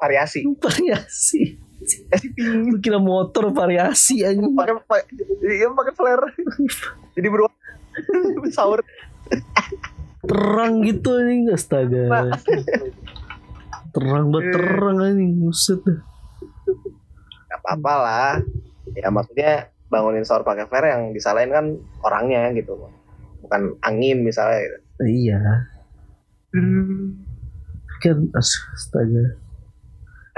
Variasi. Variasi. Lu kira motor variasi aja. Iya pakai flare. Jadi beruang sahur terang gitu nih, astaga. Terang banget, terang anjing, buset. Gak apa-apa lah. Ya maksudnya bangunin sahur pakai flare yang disalahin kan orangnya gitu, bukan angin misalnya gitu. Iya. Kan astaga.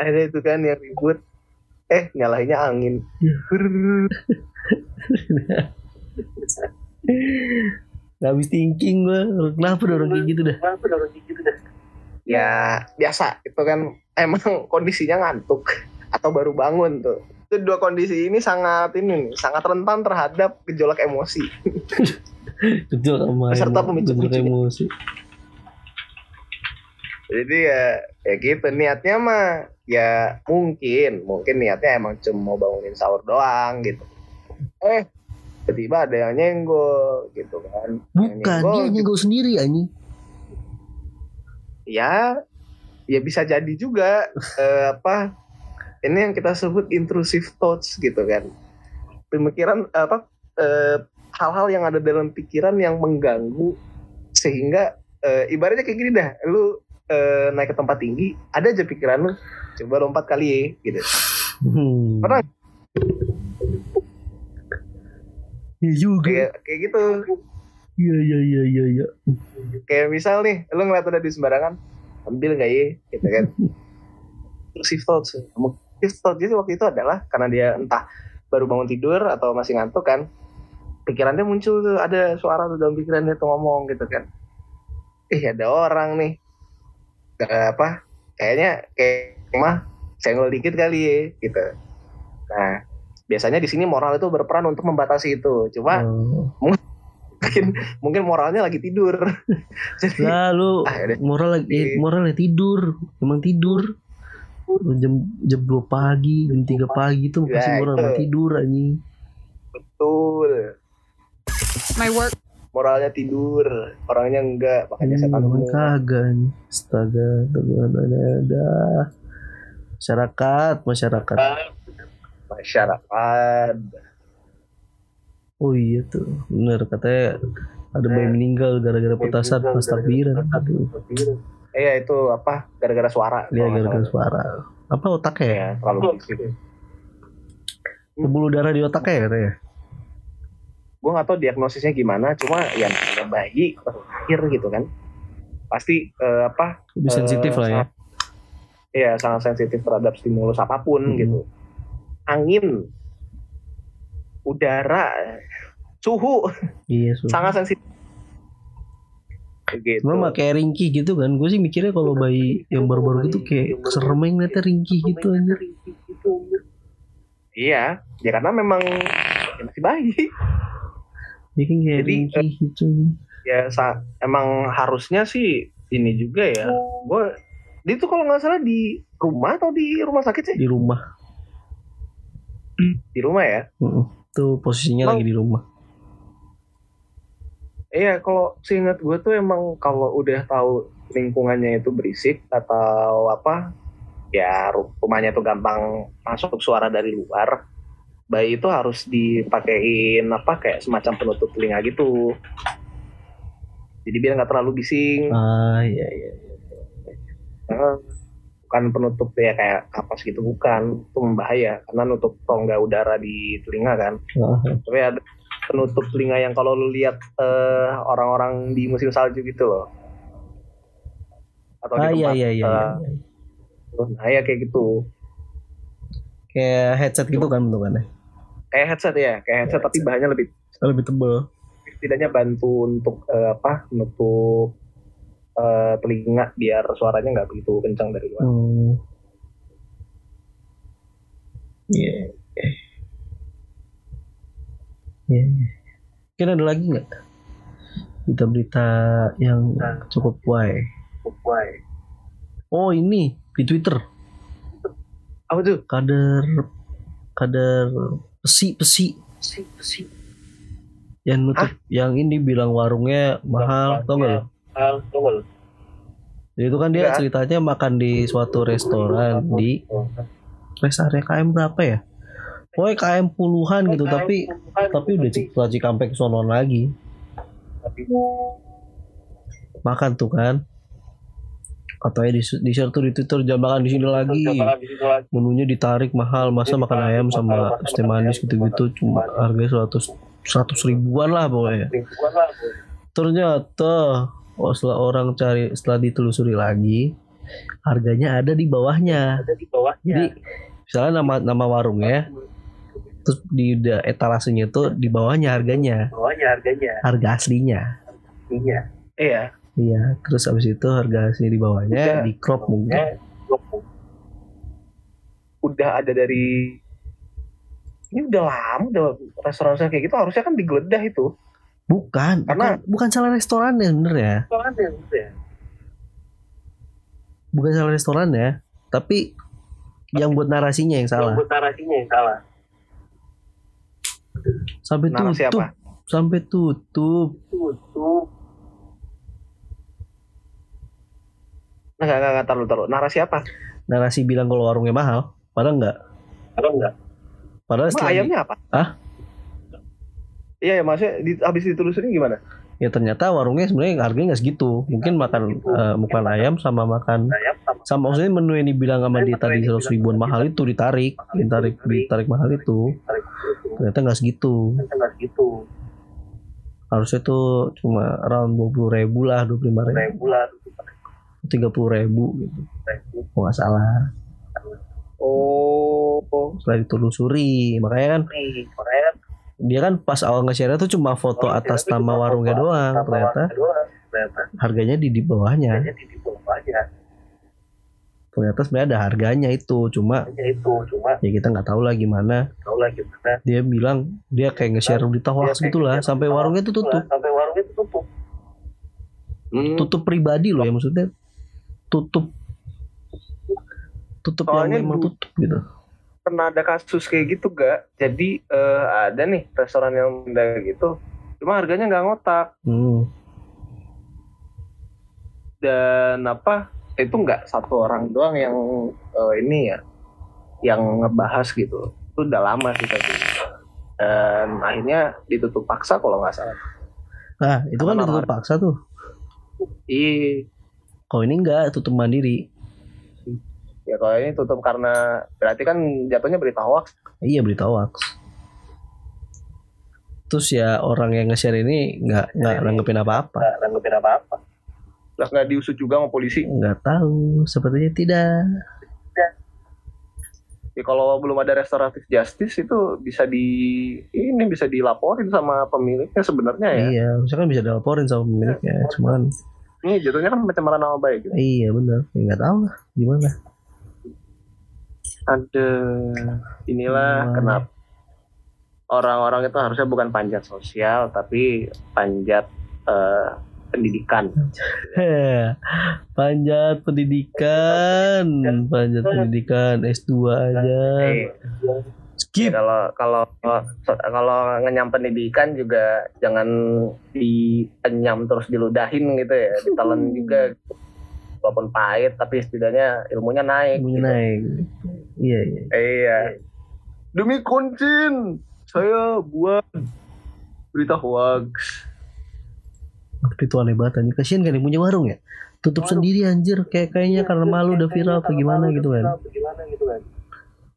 Ada itu kan yang ribut. Eh nyalahinnya angin. Gak habis thinking gue. Kenapa udah orang kayak gitu dah? Kenapa udah orang kayak gitu dah? Ya biasa. Itu kan emang kondisinya ngantuk atau baru bangun tuh. Itu dua kondisi ini sangat ini nih, sangat rentan terhadap gejolak emosi. Gejolak emosi. Serta pemicu emosi. Jadi ya, ya gitu niatnya mah ya mungkin mungkin niatnya emang cuma mau bangunin sahur doang gitu. Eh tiba-tiba ada yang nyenggol gitu kan. Bukan yang dia nyenggol gitu sendiri anjing. Ya ya bisa jadi juga eh, apa ini yang kita sebut intrusive thoughts gitu kan. Pemikiran apa eh, hal-hal yang ada dalam pikiran yang mengganggu sehingga eh, ibaratnya kayak gini dah, lu naik ke tempat tinggi, ada aja pikiran lu coba lompat kali ya gitu. Hmm. Pernah? Ya juga. Kayak, kayak gitu. Iya iya iya iya ya. Kayak misal nih, lu ngeliat udah di sembarangan, ambil gak ya gitu kan. Intrusive thoughts. Intrusive thoughts itu waktu itu adalah karena dia entah baru bangun tidur atau masih ngantuk kan. Pikirannya muncul tuh, ada suara tuh dalam pikirannya tuh ngomong gitu kan. Eh ada orang nih. Apa kayaknya kayak mah senggol dikit kali ya gitu. Nah biasanya di sini moral itu berperan untuk membatasi itu, cuma oh. mungkin mungkin moralnya lagi tidur. Jadi, lalu ah, moral lagi moralnya tidur, emang tidur jam jam dua pagi jam tiga pagi itu pasti ya, moral itu. Tidur anjing. Betul. My work. Moralnya tidur, orangnya enggak, makanya hmm, setan itu kagak nih. Astaga, ada masyarakat, masyarakat. Masyarakat. Oh iya tuh, benar katanya ada bayi eh, meninggal gara-gara petasan pas takbiran. Iya itu apa? Gara-gara suara. Iya gara-gara suara. Apa otaknya? Ya, terlalu gitu. Pembuluh darah di otaknya katanya. Gue nggak tahu diagnosisnya gimana, cuma ya bayi terakhir gitu kan, pasti uh, apa? Lebih uh, sensitif lah ya. Iya sangat sensitif terhadap stimulus apapun hmm. gitu. Angin, udara, suhu, iya, suhu. Sangat sensitif. Gitu. Cuma kayak ringkih gitu kan, gue sih mikirnya kalau bayi yang baru-baru gitu kayak serem yang ngeliatnya ringkih gitu aja. Iya, ya karena memang ya masih bayi. Jadi eh, gitu. Ya sa- emang harusnya sih ini juga ya. Gue dia tuh kalau nggak salah di rumah atau di rumah sakit sih? Di rumah. Di rumah ya. Mm-mm. Tuh posisinya emang, lagi di rumah. Iya kalau seingat gue tuh emang kalau udah tahu lingkungannya itu berisik atau apa, ya rumahnya tuh gampang masuk suara dari luar. Bayi itu harus dipakein apa kayak semacam penutup telinga gitu. Jadi biar nggak terlalu bising. Ah iya iya. Bukan penutup ya kayak kapas gitu bukan, itu membahaya karena nutup rongga udara di telinga kan. Uh-huh. Tapi ada penutup telinga yang kalau lu lihat eh, orang-orang di musim salju gitu loh. Atau ah, di tempat. Iya, iya, uh, iya. Nah ya kayak gitu. Kayak headset gitu kan bentukannya. Kayak headset ya, kayak headset ya, tapi headset. Bahannya lebih lebih tebal. Setidaknya bantu untuk uh, apa? Menutup uh, telinga biar suaranya enggak begitu kencang dari luar. Hmm. Iya. Iya. Mungkin ada lagi nggak? Berita-berita yang cukup why. Cukup why. Oh ini di Twitter. Apa tuh? Kader kader pesi-pesi. Pesi-pesi. Yang nutup, ah? Yang ini bilang warungnya mahal, tau nggak? Mahal, tau nggak? Jadi itu kan dia ya. Ceritanya makan di suatu restoran di rest area K M berapa ya? Pokoknya K M puluhan gitu, K M tapi puluhan, tapi udah setelah Cikampek sonon lagi. Makan tuh kan? Katanya di di share tuh di Twitter jam makan di sini lagi. Menunya ditarik mahal, masa makan ayam sama sate manis gitu-gitu cuma harganya seratus ribuan lah pokoknya. Ternyata oh, setelah orang cari, setelah ditelusuri lagi, harganya ada di bawahnya. Ada di bawahnya. Jadi misalnya nama nama warungnya, terus di etalasenya itu di bawahnya harganya. Bawahnya harganya. Harga aslinya. Iya. Iya. Iya. Terus abis itu harga asli di bawahnya udah, di crop mungkin. Udah ada dari ini udah lama, udah restoran-restoran kayak gitu harusnya kan digeledah itu. Bukan, karena bukan, bukan salah restorannya sebenarnya. Restorannya sebenarnya. Bukan salah restorannya, tapi yang buat narasinya yang salah. Yang buat narasinya yang salah. Sampai narasi tutup. Apa? Sampai tutup. Tutup. Nah, enggak enggak taruh taruh. Narasi apa? Narasi bilang kalau warungnya mahal, padahal enggak. Padahal enggak. Padahal emang ayamnya di... apa? Hah? Iya ya, maksudnya di, habis ditelusurin gimana? Ya ternyata warungnya sebenarnya harganya nggak segitu. Mungkin makan gitu. uh, makan ayam sama makan ayam sama, sama maksudnya menu yang dibilang sama dia tadi seratus ribuan mahal itu ditarik, ditarik, ditarik mahal itu. Ternyata nggak segitu. segitu. Harusnya tuh cuma around dua puluh ribu lah, dua puluh lima ribu lah, tiga puluh ribu gitu. Oh, nggak salah. Oh, setelah ditelusuri, makanya kan. Makanya kan. Dia kan pas awal nge-share tuh cuma foto oh, atas nama warungnya doang, nama ternyata. Doang ternyata harganya di di bawahnya. Harganya di di bawahnya. Ternyata sebenarnya ada harganya itu, cuma harganya itu cuma ya kita nggak tahu lah gimana. Tahu lah gimana. Dia bilang dia kayak nge-share berita hoax gitulah sampai warungnya itu tutup. Sampai warungnya itu tutup. Hmm. Tutup pribadi loh ya maksudnya. Tutup. Tutup soalnya yang memang du- tutup gitu. Pernah ada kasus kayak gitu gak? Jadi uh, ada nih restoran yang mendadak gitu, cuma harganya nggak ngotak hmm. dan apa? Itu nggak satu orang doang yang uh, ini ya, yang ngebahas gitu. Itu udah lama sih tadi. Dan akhirnya ditutup paksa kalau nggak salah. Nah itu kan ditutup paksa tuh. Iya. Kalau ini nggak tutup mandiri. Ya kalau ini tutup karena berarti kan jatuhnya berita hoax. Iya berita hoax. Terus ya orang yang nge-share ini nggak nggak nanggepin apa-apa. Nggak nanggepin apa-apa. Terus nggak diusut juga sama polisi? Nggak tahu, sepertinya tidak. Ya. Ya kalau belum ada restoratif justice itu bisa di ini bisa dilaporin sama pemiliknya sebenarnya ya. Iya, misalkan bisa dilaporin sama pemiliknya, ya, cuman. Ini jatuhnya kan pencemaran nama baik. Gitu. Iya benar, nggak tahu lah gimana. Ada inilah hmm. kenapa orang-orang itu harusnya bukan panjat sosial tapi panjat uh, pendidikan. Panjat pendidikan, panjat pendidikan S dua aja. Skip. Kalau kalau kalau ngenyam pendidikan juga jangan dienyam terus diludahin gitu ya, ditelan juga. Walaupun pahit tapi setidaknya ilmunya naik. Ilmunya gitu. Naik. Iya, iya. Iya. Demi kuncin, saya buat berita hoax. Tapi itu aneh banget anjir. Kasihan kan yang punya warung ya. Tutup warung. Sendiri anjir kayak kayaknya karena malu udah viral apa gimana gitu kan.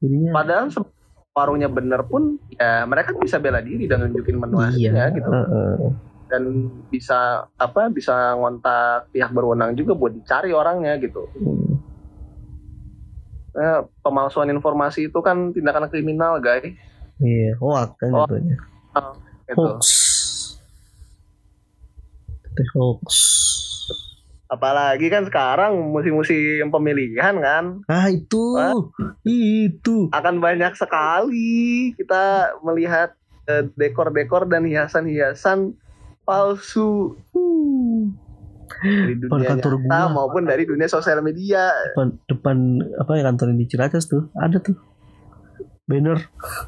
Jadinya padahal warungnya bener pun ya mereka bisa bela diri dan nunjukin menu aslinya iya, gitu. Uh-uh. Dan bisa apa bisa ngontak pihak berwenang juga buat dicari orangnya gitu. Hmm. Nah, pemalsuan informasi itu kan tindakan kriminal, guys. Iya, hoax kan jatuhnya. Hoax. Hoax. Apalagi kan sekarang musim-musim pemilihan kan. Ah itu, Wah, itu akan banyak sekali kita melihat eh, dekor-dekor dan hiasan-hiasan palsu dari dunia nyata gua, maupun dari dunia sosial media. Depan, depan apa ya, kantor di Ciracas tuh ada tuh banner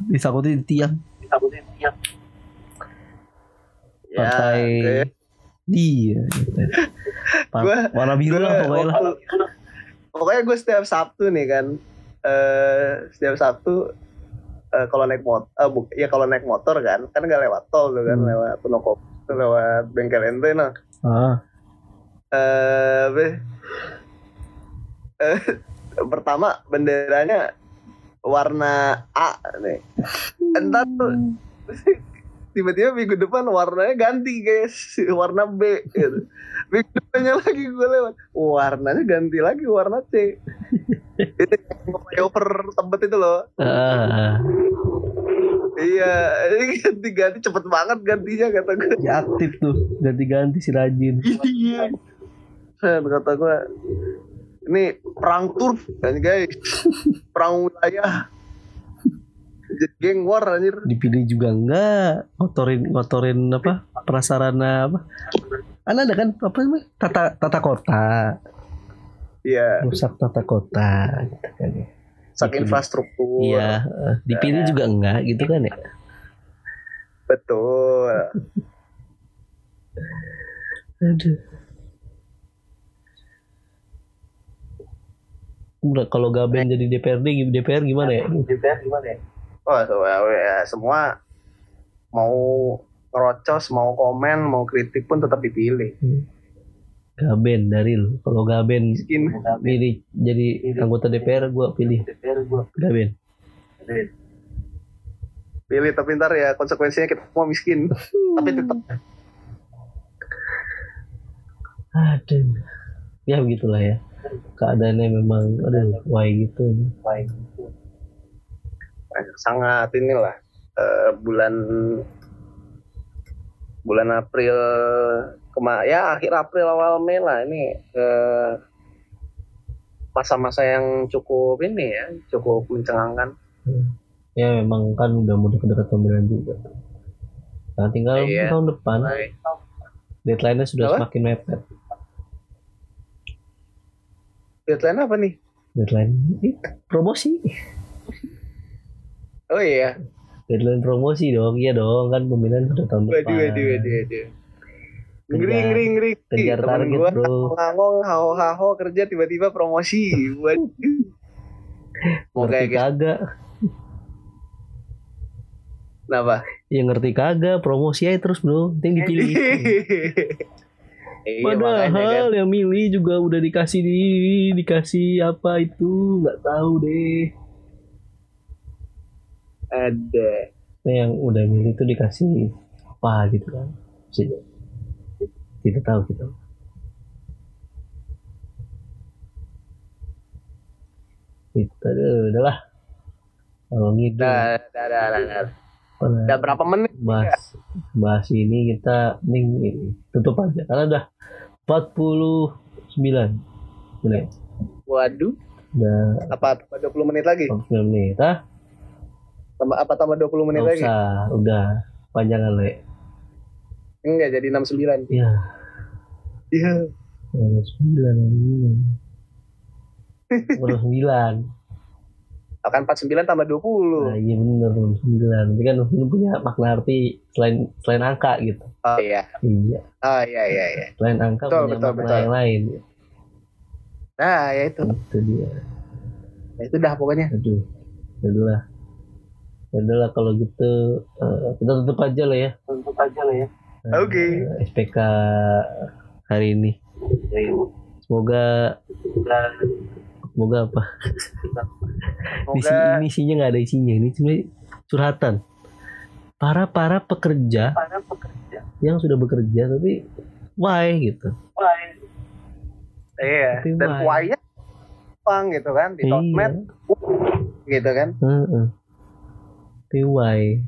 disakutin di tiang, disakutin di tiang pantai ya, dia gitu. Pan- warna biru lah pokoknya lah. Pokoknya gue setiap Sabtu nih kan, uh, setiap Sabtu uh, kalau naik motor uh, bu- ya kalau naik motor kan kan nggak lewat tol tuh kan, hmm. lewat Penokop, lewat bengkel ente nah. Ah. Uh, be, uh, pertama benderanya warna A nih, entar tuh tiba-tiba minggu depan warnanya ganti guys, warna B gitu. Minggu depannya lagi gue lewat warnanya ganti lagi warna C. Itu flyover Tebet itu loh. Uh. Iya, ganti-ganti cepet banget gantinya kata gue. Ya aktif tuh, ganti-ganti si rajin. Iya. Kata gue ini perang turf kan guys, perang wilayah, geng war anjir. Dipilih juga enggak, ngotorin ngotorin apa prasarana apa? Ana ada kan apa namanya tata tata kota. Iya. Rusak tata kota gitu kan ya. Sak infrastruktur. Iya, dipilih ya, juga enggak gitu kan ya. Betul. Aduh. Kalau Gaben jadi D P R D, D P R gimana ya? D P R gimana ya? Oh, semua mau ngerocos, mau komen, mau kritik pun tetap dipilih. Gaben dari lu. Kalau Gaben pilih jadi anggota D P R, gue pilih. D P R gue Gaben. Pilih tapi ntar ya konsekuensinya kita semua miskin. Tapi tetap. Aduh. Ya begitulah ya. Keadaannya memang udah why gitu nih, why gitu. Sangat inilah uh, bulan bulan April kema ya akhir April awal Mei lah ini uh, masa-masa yang cukup ini ya, cukup mencengangkan. Ya memang kan udah mau dekat-dekat pemilihan juga. Nah tinggal yeah, tahun depan. Right. Deadline-nya sudah apa? Semakin mepet. Deadline apa nih? Deadline promosi. Oh iya. Deadline promosi dong, iya dong kan pemilihan sudah tahun depan. Waduh, waduh, waduh, waduh. Ngering, ngering, ngering. Kejar target gua, bro. Ngomong, haho, haho kerja tiba-tiba promosi. Waduh. Mau kayak kagak. Kenapa? Ya ngerti kagak, promosi aja terus bro, penting dipilih. Padahal iya, kan? Yang milih juga udah dikasih di dikasih apa itu nggak tahu deh. Ada. Nah, yang udah milih itu dikasih apa gitu kan? Tidak tahu gitu. Kita udahlah. Kalau gitu. Dah, dah, dah, dah. Udah berapa menit bahas, bahas ini kita ning ini tutup aja karena udah empat puluh sembilan menit. Waduh. Udah apa tambah dua puluh menit lagi? dua puluh menit. Hah? Tambah apa tambah dua puluh menit lagi? Usah, udah panjangan lagi. Enggak jadi enam puluh sembilan. Iya. Iya. enam puluh sembilan. enam puluh sembilan. Kan empat puluh sembilan tambah dua puluh. Nah, iya benar enam puluh sembilan. Tapi kan enam puluh sembilan punya makna arti selain selain angka gitu. Oh iya. Iya. Oh iya iya iya. Selain angka betul, punya betul, makna betul. Yang lain. Nah, ya itu. Itu dia. Ya itu dah pokoknya. Aduh. Yadulah. Yadulah kalau gitu uh, kita tutup aja lah ya. Tutup aja lah ya. Uh, Oke. Okay. S P K hari ini. Semoga kita Semoga apa? Semoga... Ini isinya nggak ada isinya. Ini cuma curhatan. Para para pekerja, para pekerja yang sudah bekerja tapi why gitu. Why? Iya. Tapi dan why-nya pang gitu kan di topmed, iya. Gitu kan? Heeh. Tapi why?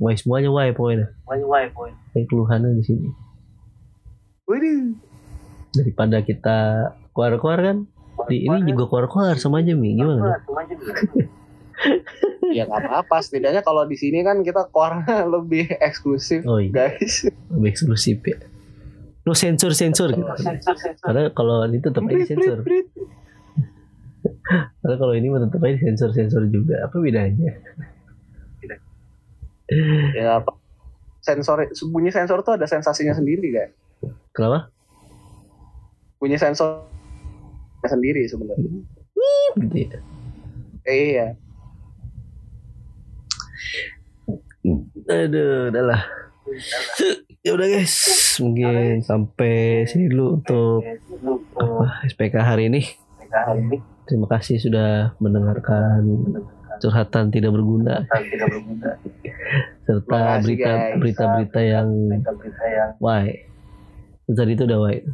Why semuanya why poinnya. Why why point. Keluhannya di sini. Waduh. Daripada kita keluar-keluar kan, keluar-keluar di, ini juga keluar-keluar sama aja Mi, gimana? Ya nggak apa-apa, setidaknya kalau di sini kan kita keluar lebih eksklusif, oh, iya. guys. Lebih eksklusif ya. No sensor-sensor gitu. Karena kalau ini tetap aja sensor. Karena kalau ini tetap aja sensor-sensor juga. Apa bedanya? Ya apa? Sensor, bunyi sensor tuh ada sensasinya sendiri kan? Kenapa? Bunyi sensor sendiri sebenarnya. Gitu ya. Eh, iya. Aduh, udah lah. Ya udah guys, mungkin sampai sini dulu untuk apa, S P K hari ini. Terima kasih sudah mendengarkan curhatan tidak berguna serta berita-berita yang why. Tadi itu udah why.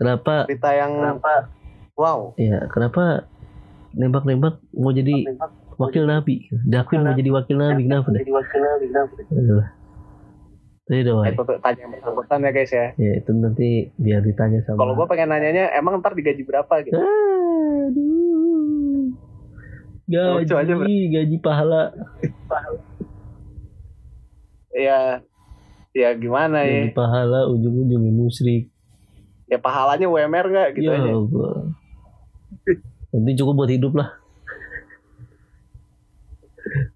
Kenapa? Berita yang kenapa? Wow. Iya, kenapa nembak-nembak mau jadi wakil nabi? Dakwin mau jadi wakil nabi, kenapa deh? Jadi wakil nabi, kenapa? Itu doang. Tanya yang bersangkutan ya guys ya. Ya itu nanti biar ditanya sama. Kalau gue pengen nanyanya emang ntar digaji berapa gitu. Aduh. Gaji aja, gaji pahala. Pahala. Ya, ya gimana ya. Gaji pahala ujung-ujungnya musyrik. Ya pahalanya U M R nggak gitu ya, aja. Gue. Nanti cukup buat hidup lah.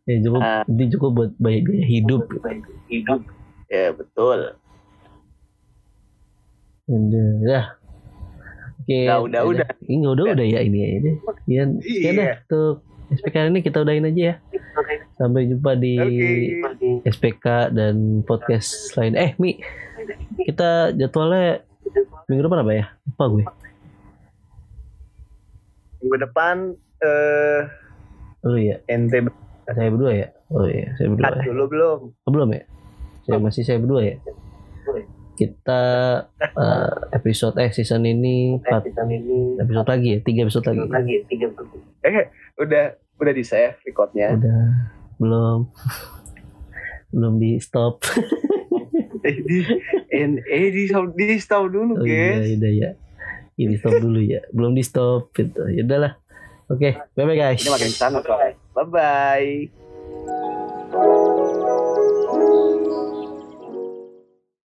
Ya cukup. Uh, nanti cukup buat bayar biaya hidup. Bayar hidup. Ya betul. Udah, udah. Oke. Udah, udah, udah. Ini udah, udah, udah ya ini ya ini. Sekian, sekian deh untuk S P K ini kita udahin aja ya. Sampai jumpa di okay. S P K dan podcast lain. Eh Mi, kita jadwalnya minggu depan apa ya? Lupa gue. Minggu depan. Eh. Uh, oh iya. Ente. Saya berdua ya. Oh iya, saya berdua. Ya. Dulu belum. Oh, belum ya. Ya, masih saya berdua ya. Kita uh, episode eh season ini empat episode lagi ya, tiga episode lagi. Lagi tiga episode. Eh udah udah di save recordnya. Udah belum belum di stop. di in eh di stop di stop dulu oh, guys. Iya udah ya. Ya di stop dulu ya. Belum di stop gitu. Ya udahlah. Oke, okay, bye bye guys. Ini makin sana, bye bye.